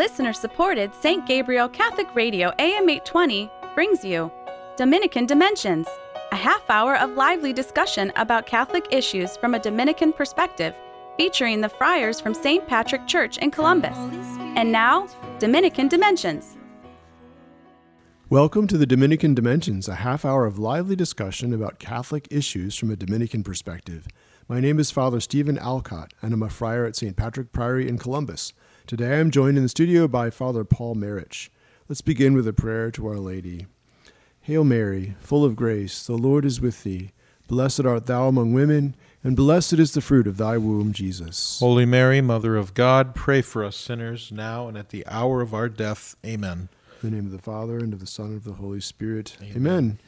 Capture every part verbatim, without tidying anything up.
Listener-supported Saint Gabriel Catholic Radio A M eight twenty brings you Dominican Dimensions, a half hour of lively discussion about Catholic issues from a Dominican perspective, featuring the friars from Saint Patrick Church in Columbus. And now, Dominican Dimensions. Welcome to the Dominican Dimensions, a half hour of lively discussion about Catholic issues from a Dominican perspective. My name is Father Stephen Alcott, and I'm a friar at Saint Patrick Priory in Columbus. Today I'm joined in the studio by Father Paul Marich. Let's begin with a prayer to Our Lady. Hail Mary, full of grace, the Lord is with thee. Blessed art thou among women, and blessed is the fruit of thy womb, Jesus. Holy Mary, Mother of God, pray for us sinners, now and at the hour of our death. Amen. In the name of the Father, and of the Son, and of the Holy Spirit. Amen. Amen.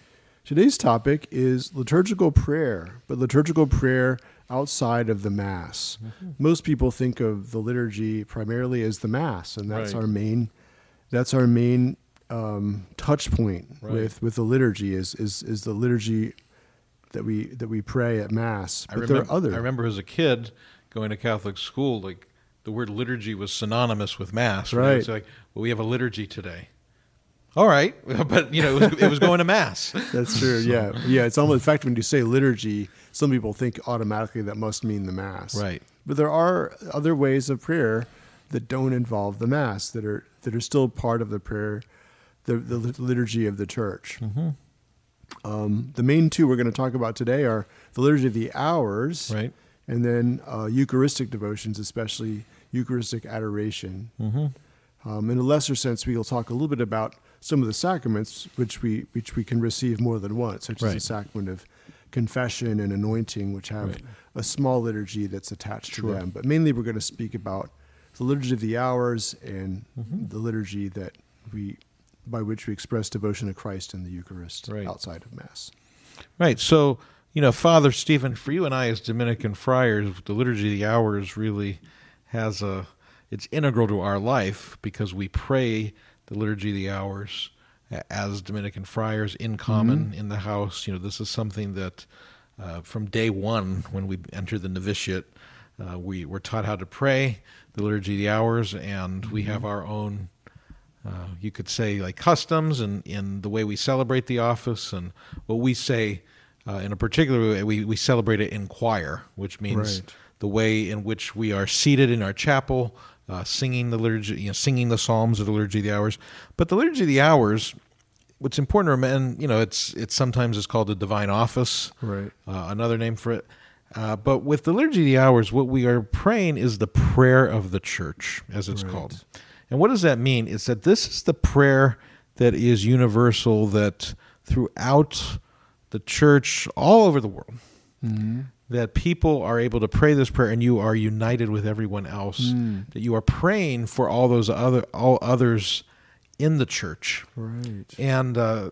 Today's topic is liturgical prayer, but liturgical prayer outside of the Mass. Mm-hmm. Most people think of the liturgy primarily as the Mass, and that's right. our main that's our main um, touch point right. with, with the liturgy, is is is the liturgy that we that we pray at Mass. But I remember, there are other. I remember as a kid going to Catholic school, like the word liturgy was synonymous with Mass. Right. right? It's like, well, we have a liturgy today. All right, but you know, it was, it was going to Mass. That's true. Yeah, yeah. It's almost, in fact, when you say liturgy, some people think automatically that must mean the Mass. Right. But there are other ways of prayer that don't involve the Mass that are that are still part of the prayer, the, the liturgy of the Church. Mm-hmm. Um, the main two we're going to talk about today are the Liturgy of the Hours, right, and then uh, Eucharistic devotions, especially Eucharistic adoration. Mm-hmm. Um, in a lesser sense, we'll talk a little bit about some of the sacraments which we which we can receive more than once, such right. as the sacrament of confession and anointing, which have right. a small liturgy that's attached sure. to them. But mainly we're going to speak about the Liturgy of the Hours and mm-hmm. the liturgy that we... by which we express devotion to Christ in the Eucharist right. outside of Mass. Right. So, you know, Father Stephen, for you and I as Dominican friars, the Liturgy of the Hours really has a, it's integral to our life because we pray the Liturgy of the Hours as Dominican friars in common mm-hmm. in the house. You know, this is something that uh, from day one when we enter the novitiate, uh, we were taught how to pray the Liturgy of the Hours, and mm-hmm. we have our own Uh, you could say like customs and in the way we celebrate the office, and what we say uh, in a particular way, we, we celebrate it in choir, which means right. the way in which we are seated in our chapel, uh, singing the liturgy, you know, singing the Psalms of the Liturgy of the Hours. But the Liturgy of the Hours, what's important to remember, you know, it's it's sometimes it's called the Divine Office, right? Uh, another name for it. Uh, but with the Liturgy of the Hours, what we are praying is the prayer of the Church, as it's right. called. And what does that mean? It's that this is the prayer that is universal, that throughout the Church, all over the world, mm-hmm. that people are able to pray this prayer, and you are united with everyone else. Mm. That you are praying for all those other all others in the Church. Right. And uh,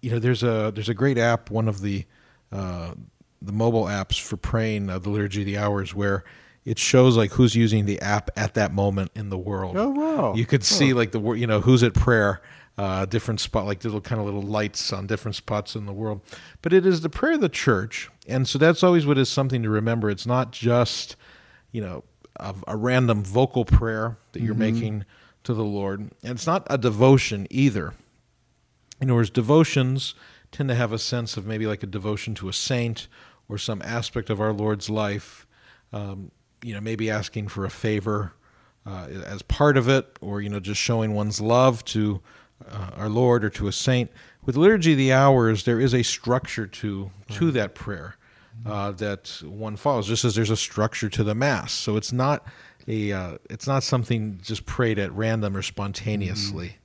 you know, there's a there's a great app, one of the uh, the mobile apps for praying uh, the Liturgy of the Hours, where it shows like who's using the app at that moment in the world. Oh wow! You could see oh. like the you know who's at prayer, uh, different spot like little kind of little lights on different spots in the world. But it is the prayer of the Church, and so that's always what is something to remember. It's not just you know a, a random vocal prayer that you're mm-hmm. making to the Lord, and it's not a devotion either. In other words, devotions tend to have a sense of maybe like a devotion to a saint or some aspect of our Lord's life. Um, you know, maybe asking for a favor uh, as part of it, or, you know, just showing one's love to uh, our Lord or to a saint. With Liturgy of the Hours, there is a structure to to right. that prayer uh, that one follows, just as there's a structure to the Mass. So it's not a uh, it's not something just prayed at random or spontaneously.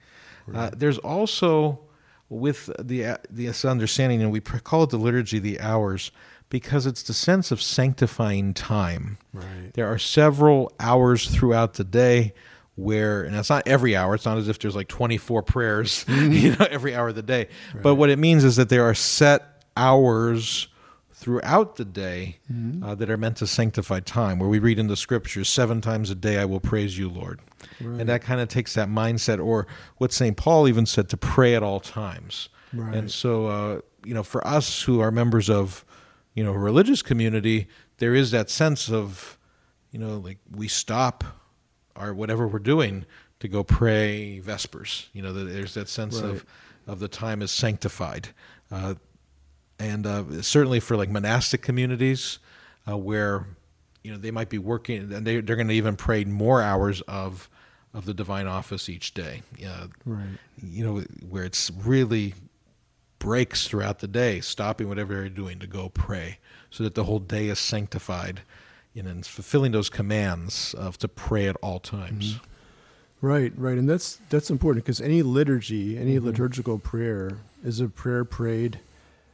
Mm-hmm. Right. Uh, there's also, with the uh, this understanding, and we call it the Liturgy of the Hours, because it's the sense of sanctifying time. Right. There are several hours throughout the day where, and it's not every hour, it's not as if there's like twenty-four prayers you know, every hour of the day. Right. But what it means is that there are set hours throughout the day mm-hmm. uh, that are meant to sanctify time, where we read in the Scriptures, seven times a day I will praise you, Lord. Right. And that kind of takes that mindset, or what Saint Paul even said, to pray at all times. Right. And so, uh, you know, for us who are members of you know, a religious community, there is that sense of, you know, like we stop or whatever we're doing to go pray Vespers. You know, there's that sense right. of, of the time is sanctified. Uh, and uh, certainly for like monastic communities uh, where, you know, they might be working and they, they're going to even pray more hours of of the divine office each day. Uh, right. You know, where it's really breaks throughout the day, stopping whatever you're doing to go pray so that the whole day is sanctified and then fulfilling those commands of to pray at all times. Mm-hmm. Right, right. And that's that's important because any liturgy, any mm-hmm. liturgical prayer is a prayer prayed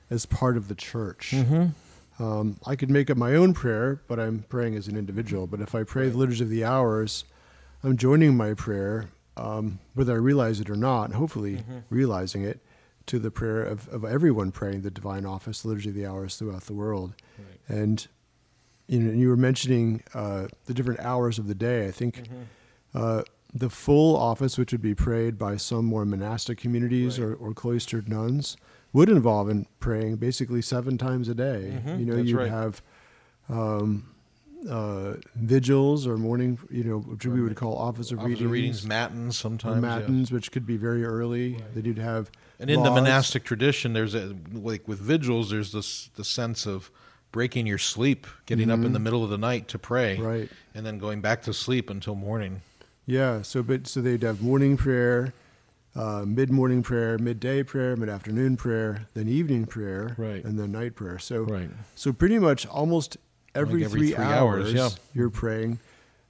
as part of the church. Mm-hmm. Um, I could make up my own prayer, but I'm praying as an individual. But if I pray right. the liturgy of the hours, I'm joining my prayer, um, whether I realize it or not, hopefully mm-hmm. realizing it, to the prayer of, of everyone praying the divine office, the liturgy of the hours throughout the world. Right. And you know, you were mentioning uh, the different hours of the day. I think... Mm-hmm. Uh, The full office, which would be prayed by some more monastic communities right. or, or cloistered nuns, would involve in praying basically seven times a day. Mm-hmm, you know, you'd right. have um, uh, vigils or morning, you know, which right. we would call office of office readings. Of readings, matins sometimes. Matins, yeah. which could be very early. Right. That you'd have. And in laws. The monastic tradition, there's a, like with vigils, there's this the sense of breaking your sleep, getting mm-hmm. up in the middle of the night to pray, right. and then going back to sleep until morning. Yeah, so but so they'd have morning prayer, uh, mid-morning prayer, midday prayer, mid-afternoon prayer, then evening prayer, right. and then night prayer. So right. so pretty much almost every, like every three, three hours, hours yeah. you're praying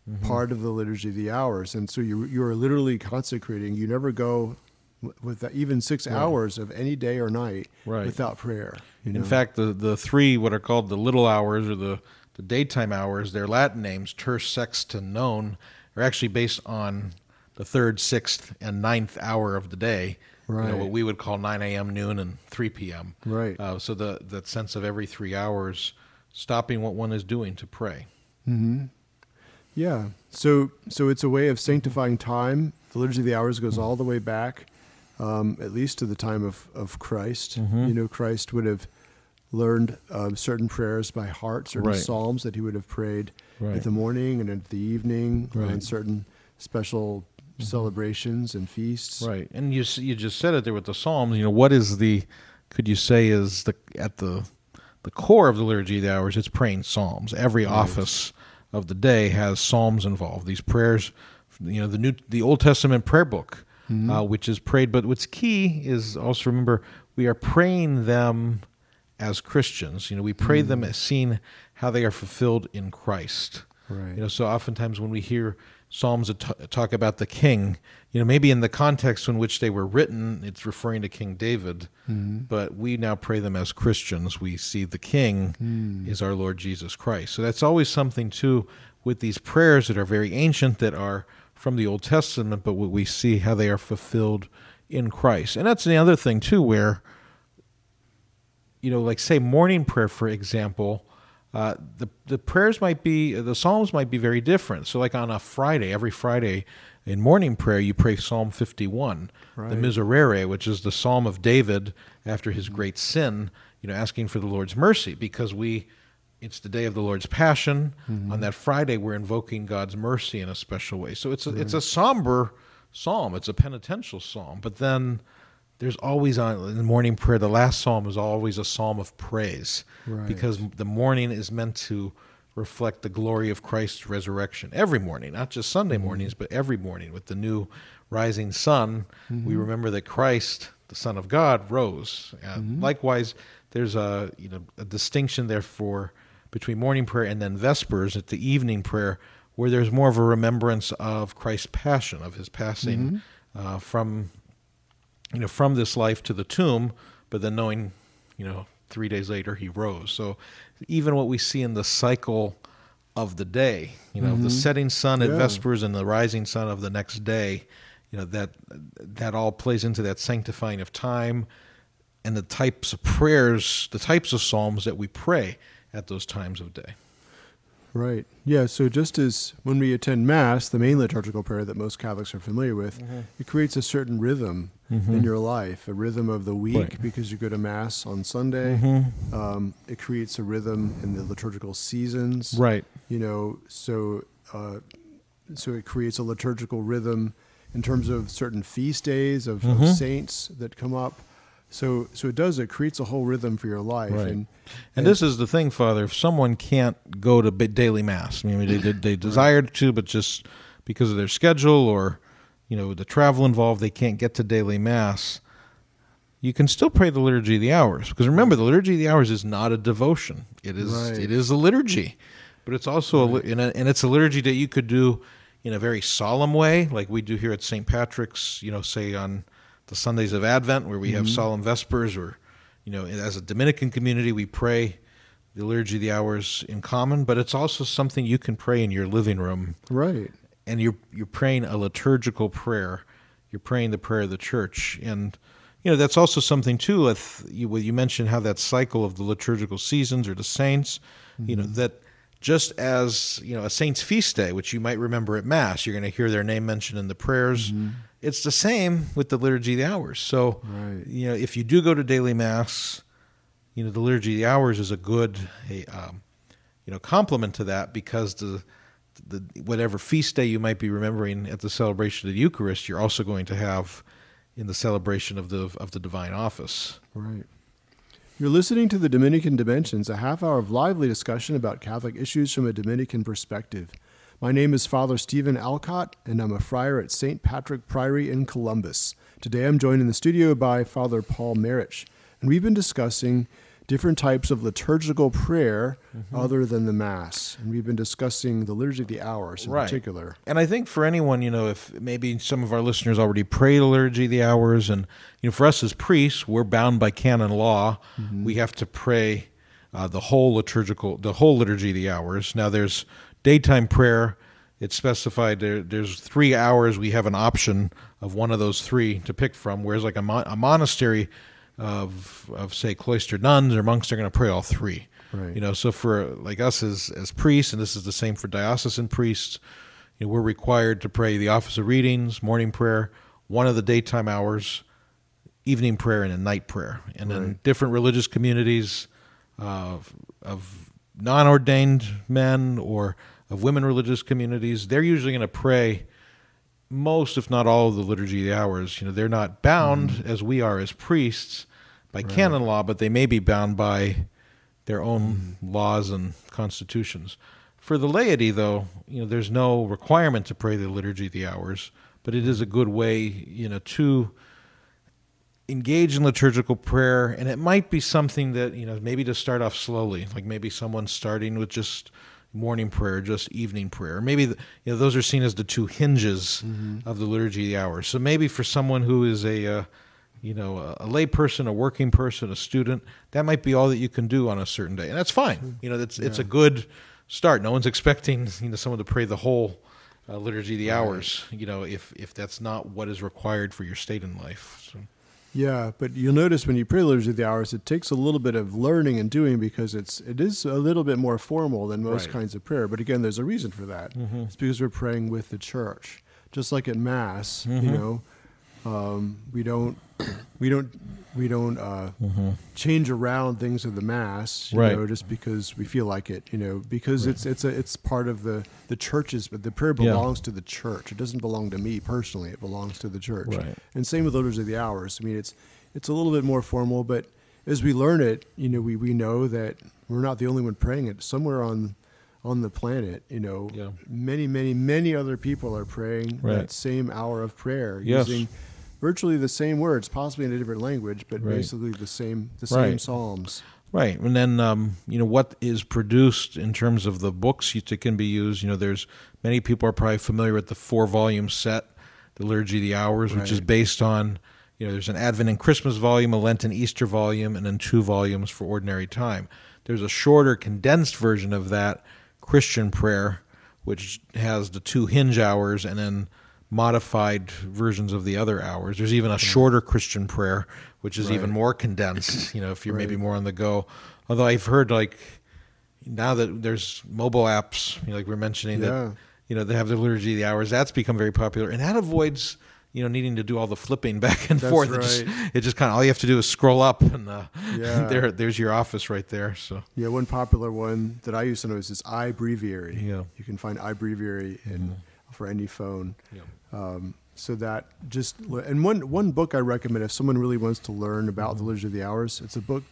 mm-hmm. part of the liturgy of the hours. And so you, you're literally consecrating. You never go with even six right. hours of any day or night right. without prayer. You know? In fact, the, the three, what are called the little hours or the, the daytime hours, their Latin names, terce, sexta, none, are actually based on the third, sixth, and ninth hour of the day, right. you know, what we would call nine a.m., noon, and three p.m. Right. Uh, so the that sense of every three hours, stopping what one is doing to pray. Mm-hmm. Yeah. So so it's a way of sanctifying time. The liturgy of the hours goes all the way back, um, at least to the time of, of Christ. Mm-hmm. You know, Christ would have learned uh, certain prayers by heart, certain right. psalms that he would have prayed right. at the morning and at the evening, right. and certain special mm-hmm. celebrations and feasts. Right, and you you just said it there with the psalms. You know, what is the could you say is the at the the core of the liturgy of the hours? It's praying psalms. Every right. office of the day has psalms involved. These prayers, you know, the new the Old Testament prayer book, mm-hmm. uh, which is prayed. But what's key is also remember we are praying them. As Christians, you know, we pray mm. them as seeing how they are fulfilled in Christ. Right. You know, so oftentimes when we hear Psalms that t- talk about the king, you know, maybe in the context in which they were written, it's referring to King David, mm. but we now pray them as Christians. We see the king mm. is our Lord Jesus Christ. So that's always something, too, with these prayers that are very ancient, that are from the Old Testament, but what we see how they are fulfilled in Christ. And that's the other thing, too, where... You know, like say morning prayer, for example, uh, the the prayers might be, the psalms might be very different. So like on a Friday, every Friday in morning prayer, you pray Psalm fifty-one, right. the Miserere, which is the Psalm of David after his great sin, you know, asking for the Lord's mercy because we, it's the day of the Lord's Passion. Mm-hmm. On that Friday, we're invoking God's mercy in a special way. So it's a, right. it's a somber psalm. It's a penitential psalm. But then... There's always, on in the morning prayer, the last psalm is always a psalm of praise right. because the morning is meant to reflect the glory of Christ's resurrection every morning, not just Sunday mornings, but every morning with the new rising sun. Mm-hmm. We remember that Christ, the Son of God, rose. Uh, mm-hmm. Likewise, there's a, you know, a distinction, therefore, between morning prayer and then Vespers at the evening prayer, where there's more of a remembrance of Christ's passion, of his passing mm-hmm. uh, from... you know, from this life to the tomb, but then knowing, you know, three days later he rose. So even what we see in the cycle of the day, you know, mm-hmm. the setting sun at yeah. Vespers and the rising sun of the next day, you know, that that all plays into that sanctifying of time and the types of prayers, the types of psalms that we pray at those times of day. Right. Yeah, so just as when we attend Mass, the main liturgical prayer that most Catholics are familiar with, mm-hmm. it creates a certain rhythm mm-hmm. in your life, a rhythm of the week right. because you go to Mass on Sunday. Mm-hmm. Um, it creates a rhythm in the liturgical seasons. Right. You know, so uh, so it creates a liturgical rhythm in terms of certain feast days of, mm-hmm. of saints that come up. So so it does, it creates a whole rhythm for your life. Right. And, and, and this is the thing, Father, if someone can't go to daily Mass, I mean, they, they, they desired right. to, but just because of their schedule or, you know, the travel involved, they can't get to daily Mass, you can still pray the Liturgy of the Hours. Because remember, the Liturgy of the Hours is not a devotion. It is right. it is a liturgy, but it's also, right. a, and, a, and it's a liturgy that you could do in a very solemn way, like we do here at Saint Patrick's, you know, say on the Sundays of Advent, where we have mm-hmm. solemn Vespers, or, you know, as a Dominican community, we pray the Liturgy of the Hours in common, but it's also something you can pray in your living room. Right. And you're you're praying a liturgical prayer. You're praying the prayer of the Church. And, you know, that's also something, too, with, you, you mentioned how that cycle of the liturgical seasons or the saints, mm-hmm. you know, that just as, you know, a saint's feast day, which you might remember at Mass, you're going to hear their name mentioned in the prayers, mm-hmm. it's the same with the Liturgy of the Hours. So, right. you know, if you do go to daily Mass, you know, the Liturgy of the Hours is a good, a, um, you know, complement to that, because the, the whatever feast day you might be remembering at the celebration of the Eucharist, you're also going to have in the celebration of the of the Divine Office. Right. You're listening to the Dominican Dimensions, a half hour of lively discussion about Catholic issues from a Dominican perspective. My name is Father Stephen Alcott, and I'm a friar at Saint Patrick Priory in Columbus. Today I'm joined in the studio by Father Paul Marich, and we've been discussing different types of liturgical prayer mm-hmm. other than the Mass, and we've been discussing the Liturgy of the Hours in right. particular. And I think for anyone, you know, if maybe some of our listeners already pray the Liturgy of the Hours, and, you know, for us as priests, we're bound by canon law. Mm-hmm. We have to pray uh, the whole liturgical, the whole Liturgy of the Hours. Now there's daytime prayer, it's specified there, there's three hours. We have an option of one of those three to pick from, whereas like a, mon- a monastery of, of, say, cloistered nuns or monks, they're going to pray all three. Right. You know, so for like us as, as priests, and this is the same for diocesan priests, you know, we're required to pray the office of readings, morning prayer, one of the daytime hours, evening prayer, and a night prayer. And right. then different religious communities of, of non-ordained men or of women religious communities, they're usually going to pray most, if not all, of the Liturgy of the Hours. You know, they're not bound, mm. as we are as priests, by right. canon law, but they may be bound by their own mm. laws and constitutions. For the laity, though, you know, there's no requirement to pray the Liturgy of the Hours, but it is a good way, you know, to engage in liturgical prayer, and it might be something that, you know, maybe to start off slowly, like maybe someone starting with just morning prayer, just evening prayer. Maybe, you know, those are seen as the two hinges mm-hmm. of the Liturgy of the Hours. So maybe for someone who is a, uh, you know, a, a lay person, a working person, a student, that might be all that you can do on a certain day, and that's fine. You know, that's yeah. it's a good start. No one's expecting, you know, someone to pray the whole uh, Liturgy of the right. Hours. You know, if if that's not what is required for your state in life. So. Yeah, but you'll notice when you pray the Liturgy of the Hours, it takes a little bit of learning and doing, because it's it is a little bit more formal than most right. kinds of prayer. But again, there's a reason for that. Mm-hmm. It's because we're praying with the Church, just like at Mass. Mm-hmm. You know, um, we don't we don't we don't uh, mm-hmm. change around things of the Mass, you right. know, just because we feel like it. You know, because right. it's it's a, it's part of the the Church's. But the prayer belongs yeah. to the Church. It doesn't belong to me personally. It belongs to the Church. Right. And same with Liturgy of the Hours. I mean, it's it's a little bit more formal, but as we learn it, you know, we, we know that we're not the only one praying it. Somewhere on on the planet, you know, yeah. many many many other people are praying right. that same hour of prayer yes. using virtually the same words, possibly in a different language, but right. basically the same the right. same psalms. Right. And then, um, you know, what is produced in terms of the books that can be used, you know, there's many people are probably familiar with the four-volume set, the Liturgy of the Hours, right. which is based on, you know, there's an Advent and Christmas volume, a Lenten Easter volume, and then two volumes for ordinary time. There's a shorter, condensed version of that, Christian Prayer, which has the two hinge hours and then modified versions of the other hours. There's even a shorter Christian prayer, which is right. even more condensed, you know, if you're right. maybe more on the go. Although I've heard, like, now that there's mobile apps, you know, like we're mentioning, yeah. that, you know, they have the Liturgy of the Hours. That's become very popular. And that avoids, you know, needing to do all the flipping back and that's forth. Right. It just, it just kind of, all you have to do is scroll up, and uh, yeah. there, there's your office right there. So yeah, one popular one that I use to know is this iBreviary. Yeah. You can find iBreviary in... Mm-hmm. for any phone. Yeah. Um, so that just, and one, one book I recommend if someone really wants to learn about the Liturgy of the Hours, it's a book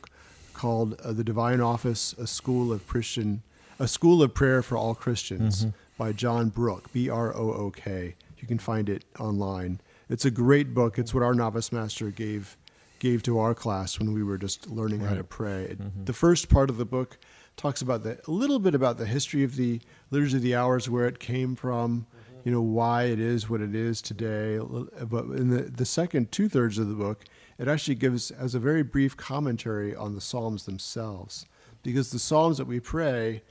called uh, The Divine Office, A School of Christian, A School of Prayer for All Christians, mm-hmm. by John Brook, B R O O K. You can find it online. It's a great book. It's what our novice master gave gave to our class when we were just learning right. how to pray. It, mm-hmm. The first part of the book talks about the, a little bit about the history of the Liturgy of the Hours, where it came from, mm-hmm. you know, why it is what it is today. But in the, the second two-thirds of the book, it actually gives as a very brief commentary on the Psalms themselves, because the Psalms that we pray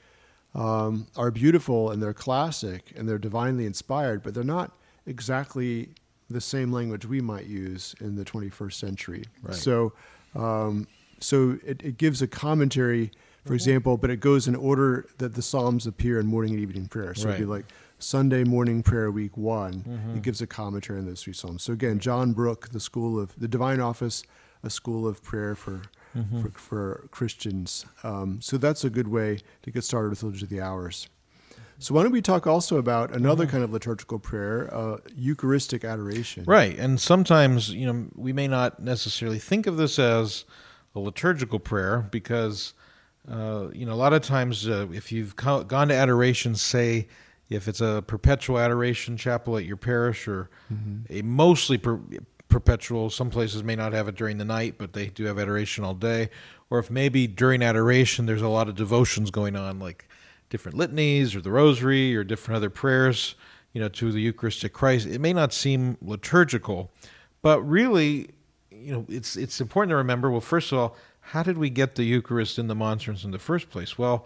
um, are beautiful and they're classic and they're divinely inspired, but they're not exactly the same language we might use in the twenty-first century. Right. So um, so it, it gives a commentary, for mm-hmm. example, but it goes in order that the Psalms appear in morning and evening prayer. So right. it'd be like Sunday morning prayer week one, mm-hmm. it gives a commentary on those three Psalms. So again, John Brook, the school of the Divine Office, a school of prayer for mm-hmm. for, for Christians. Um, so that's a good way to get started with the Liturgy of the Hours. So why don't we talk also about another kind of liturgical prayer, uh, Eucharistic adoration. Right, and sometimes, you know, we may not necessarily think of this as a liturgical prayer because, uh, you know, a lot of times uh, if you've co- gone to adoration, say, if it's a perpetual adoration chapel at your parish or mm-hmm. a mostly per- perpetual, some places may not have it during the night, but they do have adoration all day, or if maybe during adoration there's a lot of devotions going on, like different litanies or the rosary or different other prayers, you know, to the Eucharistic Christ. It may not seem liturgical, but really, you know, it's it's important to remember, well, first of all, how did we get the Eucharist in the monstrance in the first place? Well,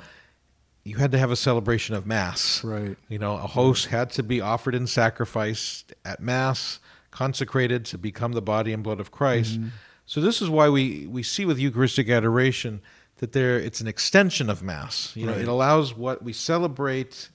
you had to have a celebration of Mass. Right. You know, a host had to be offered in sacrifice at Mass, consecrated to become the body and blood of Christ. Mm-hmm. So this is why we, we see with Eucharistic adoration that there, it's an extension of Mass. You know, right. it allows what we celebrate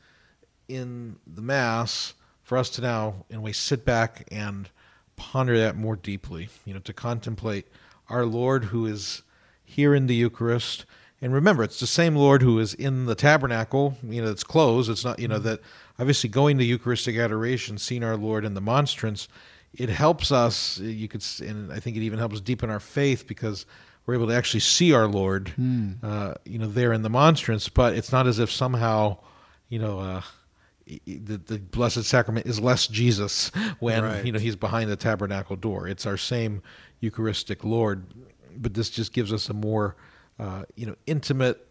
in the Mass for us to now, and we sit back and ponder that more deeply, you know, to contemplate our Lord who is here in the Eucharist. And remember, it's the same Lord who is in the tabernacle, you know, it's closed. It's not, you know, that obviously going to Eucharistic adoration, seeing our Lord in the monstrance, it helps us, you could, and I think it even helps deepen our faith because we're able to actually see our Lord, mm. uh, you know, there in the monstrance, but it's not as if somehow, you know, uh, the, the Blessed Sacrament is less Jesus when, right. you know, he's behind the tabernacle door. It's our same Eucharistic Lord, but this just gives us a more, uh, you know, intimate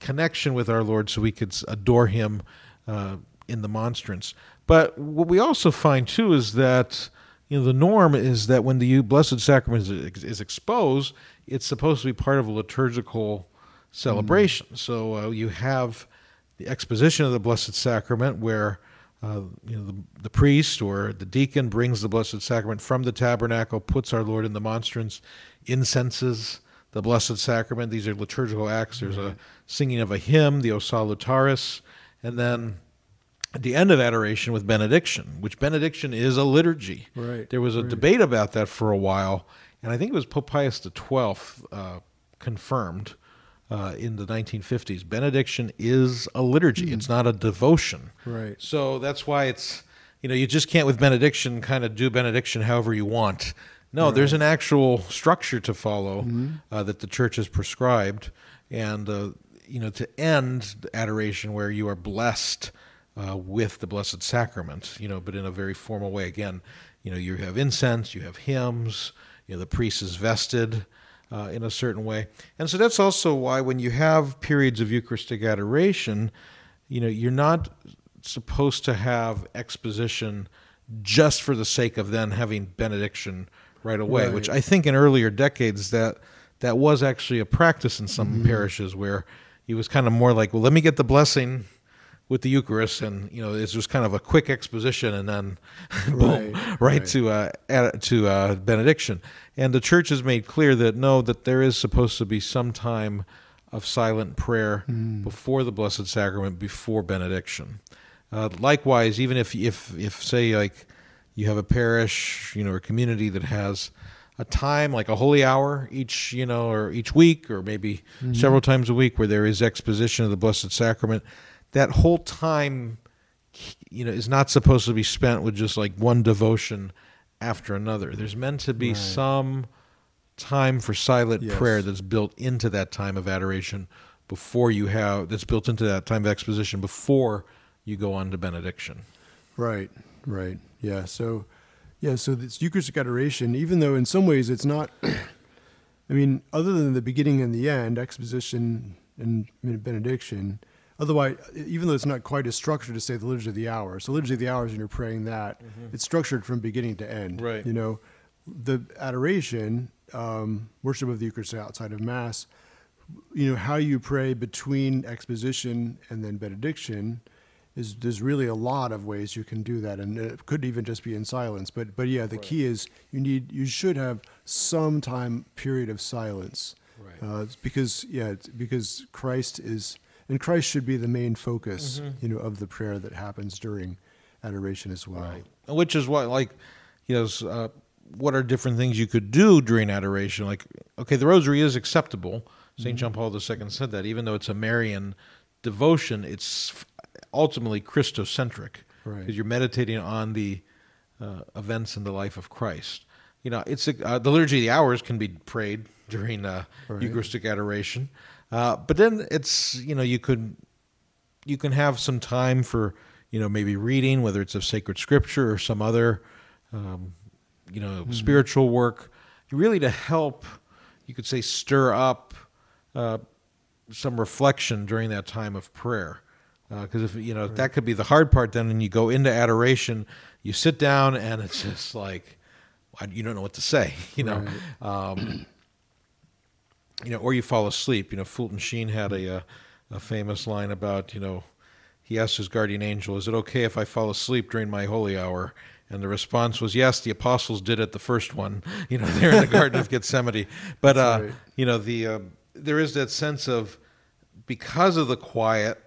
connection with our Lord so we could adore him uh, in the monstrance. But what we also find, too, is that, you know, the norm is that when the Blessed Sacrament is, is exposed, it's supposed to be part of a liturgical celebration. Mm. So uh, you have the exposition of the Blessed Sacrament where uh, you know the, the priest or the deacon brings the Blessed Sacrament from the tabernacle, puts our Lord in the monstrance, incenses the Blessed Sacrament. These are liturgical acts. There's mm. a singing of a hymn, the O Salutaris, and then at the end of adoration with benediction, which benediction is a liturgy. Right. There was a right. debate about that for a while, and I think it was Pope Pius the twelfth uh, confirmed uh, in the nineteen fifties. Benediction is a liturgy; mm. it's not a devotion. Right. So that's why it's, you know, you just can't with benediction kind of do benediction however you want. No, right. there's an actual structure to follow mm-hmm. uh, that the Church has prescribed, and uh, you know, to end the adoration where you are blessed uh, with the Blessed Sacrament, you know, but in a very formal way. Again, you know, you have incense, you have hymns. You know, the priest is vested uh, in a certain way. And so that's also why when you have periods of Eucharistic adoration, you know, you're not supposed to have exposition just for the sake of then having benediction right away, right. which I think in earlier decades that that was actually a practice in some mm-hmm. parishes where it was kind of more like, well, let me get the blessing with the Eucharist, and you know, it's just kind of a quick exposition, and then boom, right, right, right. to uh, ad, to uh, benediction. And the Church has made clear that no, that there is supposed to be some time of silent prayer mm. before the Blessed Sacrament, before benediction. Uh, likewise, even if if if say like you have a parish, you know, or a community that has a time like a holy hour each, you know, or each week, or maybe mm-hmm. several times a week, where there is exposition of the Blessed Sacrament. That whole time you know, is not supposed to be spent with just like one devotion after another. There's meant to be right. some time for silent yes. prayer that's built into that time of adoration before you have, that's built into that time of exposition before you go on to benediction. Right, right. Yeah, so yeah, so this Eucharistic adoration, even though in some ways it's not, I mean, other than the beginning and the end, exposition and benediction, otherwise, even though it's not quite as structured as, say, the Liturgy of the Hours. So Liturgy of the Hours, when you're praying that, mm-hmm. it's structured from beginning to end. Right. You know, the adoration, um, worship of the Eucharist outside of Mass, you know, how you pray between exposition and then benediction, is there's really a lot of ways you can do that, and it could even just be in silence. But but yeah, the right. key is you need you should have some time period of silence, right. uh, because yeah, because Christ is and Christ should be the main focus, mm-hmm. you know, of the prayer that happens during adoration as well. Right. Which is why, like, you know, uh, what are different things you could do during adoration? Like, okay, the Rosary is acceptable. Saint John Paul the Second said that, even though it's a Marian devotion, it's ultimately Christocentric, because right. you're meditating on the uh, events in the life of Christ. You know, it's a, uh, the Liturgy of the Hours can be prayed during uh, right. Eucharistic adoration, uh, but then it's, you know, you could you can have some time for, you know, maybe reading, whether it's of sacred scripture or some other, um, you know, mm. spiritual work, really to help, you could say, stir up Uh, some reflection during that time of prayer, because uh, if you know right. that could be the hard part. Then, and you go into adoration, you sit down, and it's just like you don't know what to say, you know, right. um, you know, or you fall asleep. You know, Fulton Sheen had a, a a famous line about, you know, he asked his guardian angel, "Is it okay if I fall asleep during my holy hour?" And the response was, "Yes, the apostles did it. The first one, you know, there in the Garden of Gethsemane." But uh, right. you know the uh, there is that sense of, because of the quiet,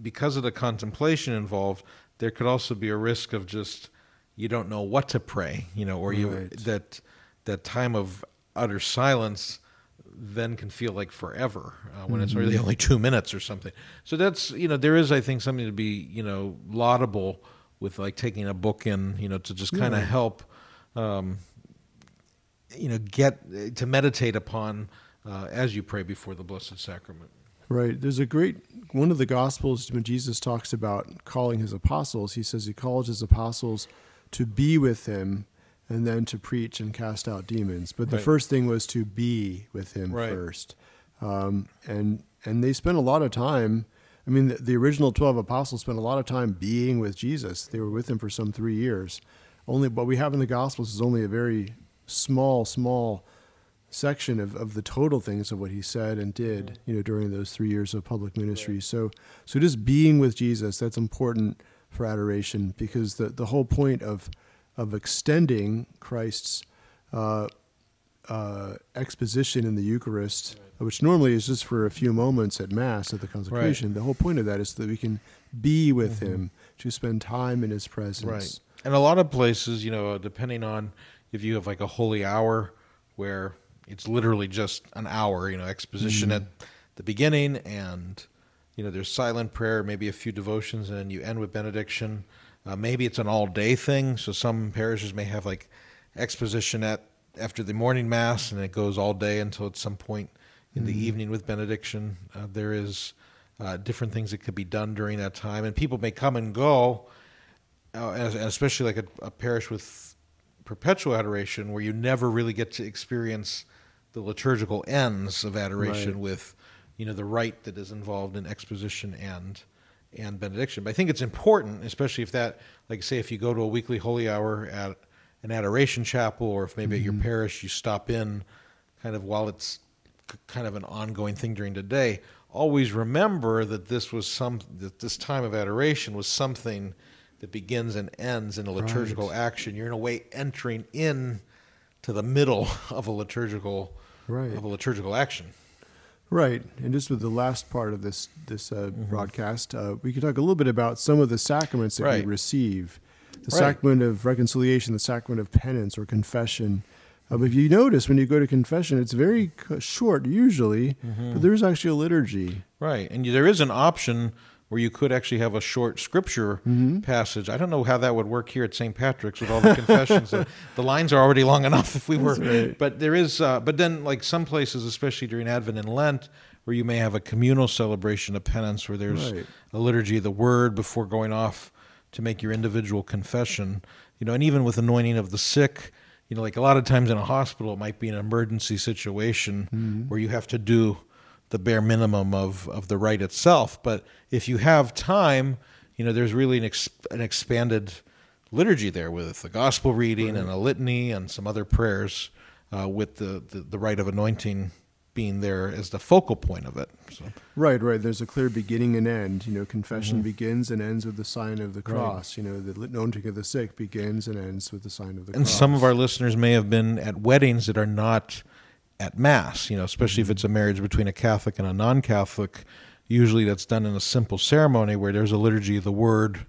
because of the contemplation involved, there could also be a risk of just, you don't know what to pray, you know, or right. you that that time of utter silence then can feel like forever uh, when mm-hmm. it's really only two minutes or something. So that's, you know, there is, I think, something to be, you know, laudable with, like, taking a book in, you know, to just kind of yeah. help, um, you know, get to meditate upon Uh, as you pray before the Blessed Sacrament. Right. There's a great, one of the Gospels when Jesus talks about calling his apostles, he says he called his apostles to be with him and then to preach and cast out demons. But the right. first thing was to be with him right. first. Um, and and they spent a lot of time, I mean, the, the original twelve apostles spent a lot of time being with Jesus. They were with him for some three years. Only what we have in the Gospels is only a very small, small section of, of the total things of what he said and did, you know, during those three years of public ministry. Right. So so just being with Jesus, that's important for adoration, because the, the whole point of of extending Christ's uh, uh, exposition in the Eucharist, right. which normally is just for a few moments at Mass at the consecration, right. the whole point of that is that we can be with mm-hmm. him, to spend time in his presence. Right. And a lot of places, you know, depending on if you have like a holy hour where it's literally just an hour, you know, exposition mm. at the beginning, and, you know, there's silent prayer, maybe a few devotions, and then you end with benediction. Uh, maybe it's an all-day thing, so some parishes may have, like, exposition at after the morning Mass, and it goes all day until at some point in mm. the evening with benediction. Uh, there is uh, different things that could be done during that time, and people may come and go, uh, and especially, like, a, a parish with perpetual adoration, where you never really get to experience the liturgical ends of adoration right. with, you know, the rite that is involved in exposition and and benediction. But I think it's important, especially if that, like, say, if you go to a weekly holy hour at an adoration chapel, or if maybe mm-hmm. at your parish you stop in, kind of while it's c- kind of an ongoing thing during the day. Always remember that this was some that this time of adoration was something that begins and ends in a liturgical right. action. You're in a way entering in to the middle of a liturgical. Right. of a liturgical action. Right. And just with the last part of this this uh, mm-hmm. broadcast, uh, we could talk a little bit about some of the sacraments that right. we receive. The right. sacrament of reconciliation, the sacrament of penance or confession. Uh, but if you notice, when you go to confession, it's very short usually, mm-hmm. but there's actually a liturgy. Right. And there is an option where you could actually have a short scripture mm-hmm. passage. I don't know how that would work here at Saint Patrick's with all the confessions. The, the lines are already long enough if we were. Right. But there is, uh, but then like some places, especially during Advent and Lent, where you may have a communal celebration of penance where there's right. a liturgy of the word before going off to make your individual confession. You know, and even with anointing of the sick, you know, like a lot of times in a hospital, it might be an emergency situation mm-hmm. where you have to do the bare minimum of, of the rite itself. But if you have time, you know, there's really an, ex- an expanded liturgy there with the gospel reading right. and a litany and some other prayers uh, with the, the, the rite of anointing being there as the focal point of it. So. Right, right. There's a clear beginning and end. You know, confession mm-hmm. begins and ends with the sign of the cross. Right. You know, the anointing of the sick begins and ends with the sign of the and cross. And some of our listeners may have been at weddings that are not at Mass, you know, especially mm-hmm. if it's a marriage between a Catholic and a non-Catholic. Usually that's done in a simple ceremony where there's a liturgy of the word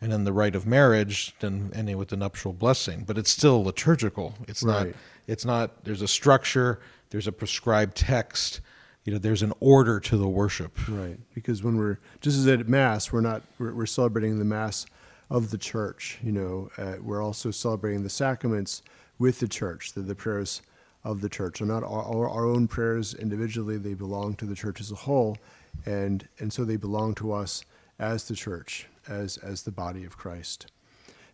and then the rite of marriage, then ending with the nuptial blessing. But it's still liturgical. It's right. not, it's not, there's a structure. There's a prescribed text, you know. There's an order to the worship, right? Because when we're just as at Mass, we're not we're, we're celebrating the Mass of the Church, you know. Uh, we're also celebrating the sacraments with the Church, the, the prayers of the Church. They're not our, our own prayers individually; they belong to the Church as a whole, and and so they belong to us as the Church, as as the body of Christ.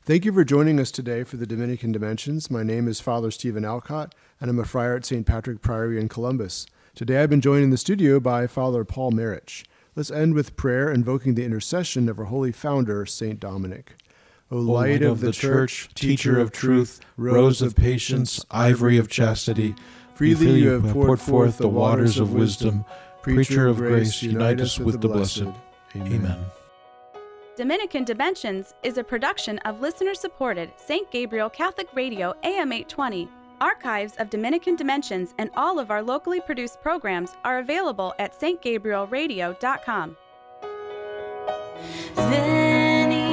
Thank you for joining us today for the Dominican Dimensions. My name is Father Stephen Alcott, and I'm a friar at Saint Patrick Priory in Columbus. Today I've been joined in the studio by Father Paul Marich. Let's end with prayer invoking the intercession of our holy founder, Saint Dominic. O light, o light of, of the, the Church, teacher of truth, rose of patience, ivory of chastity, freely you have poured forth the waters of wisdom. Preacher of grace, unite us with the blessed. Amen. Dominican Dimensions is a production of listener-supported Saint Gabriel Catholic Radio A M eight twenty. Archives of Dominican Dimensions and all of our locally produced programs are available at s t gabriel radio dot com. Veni,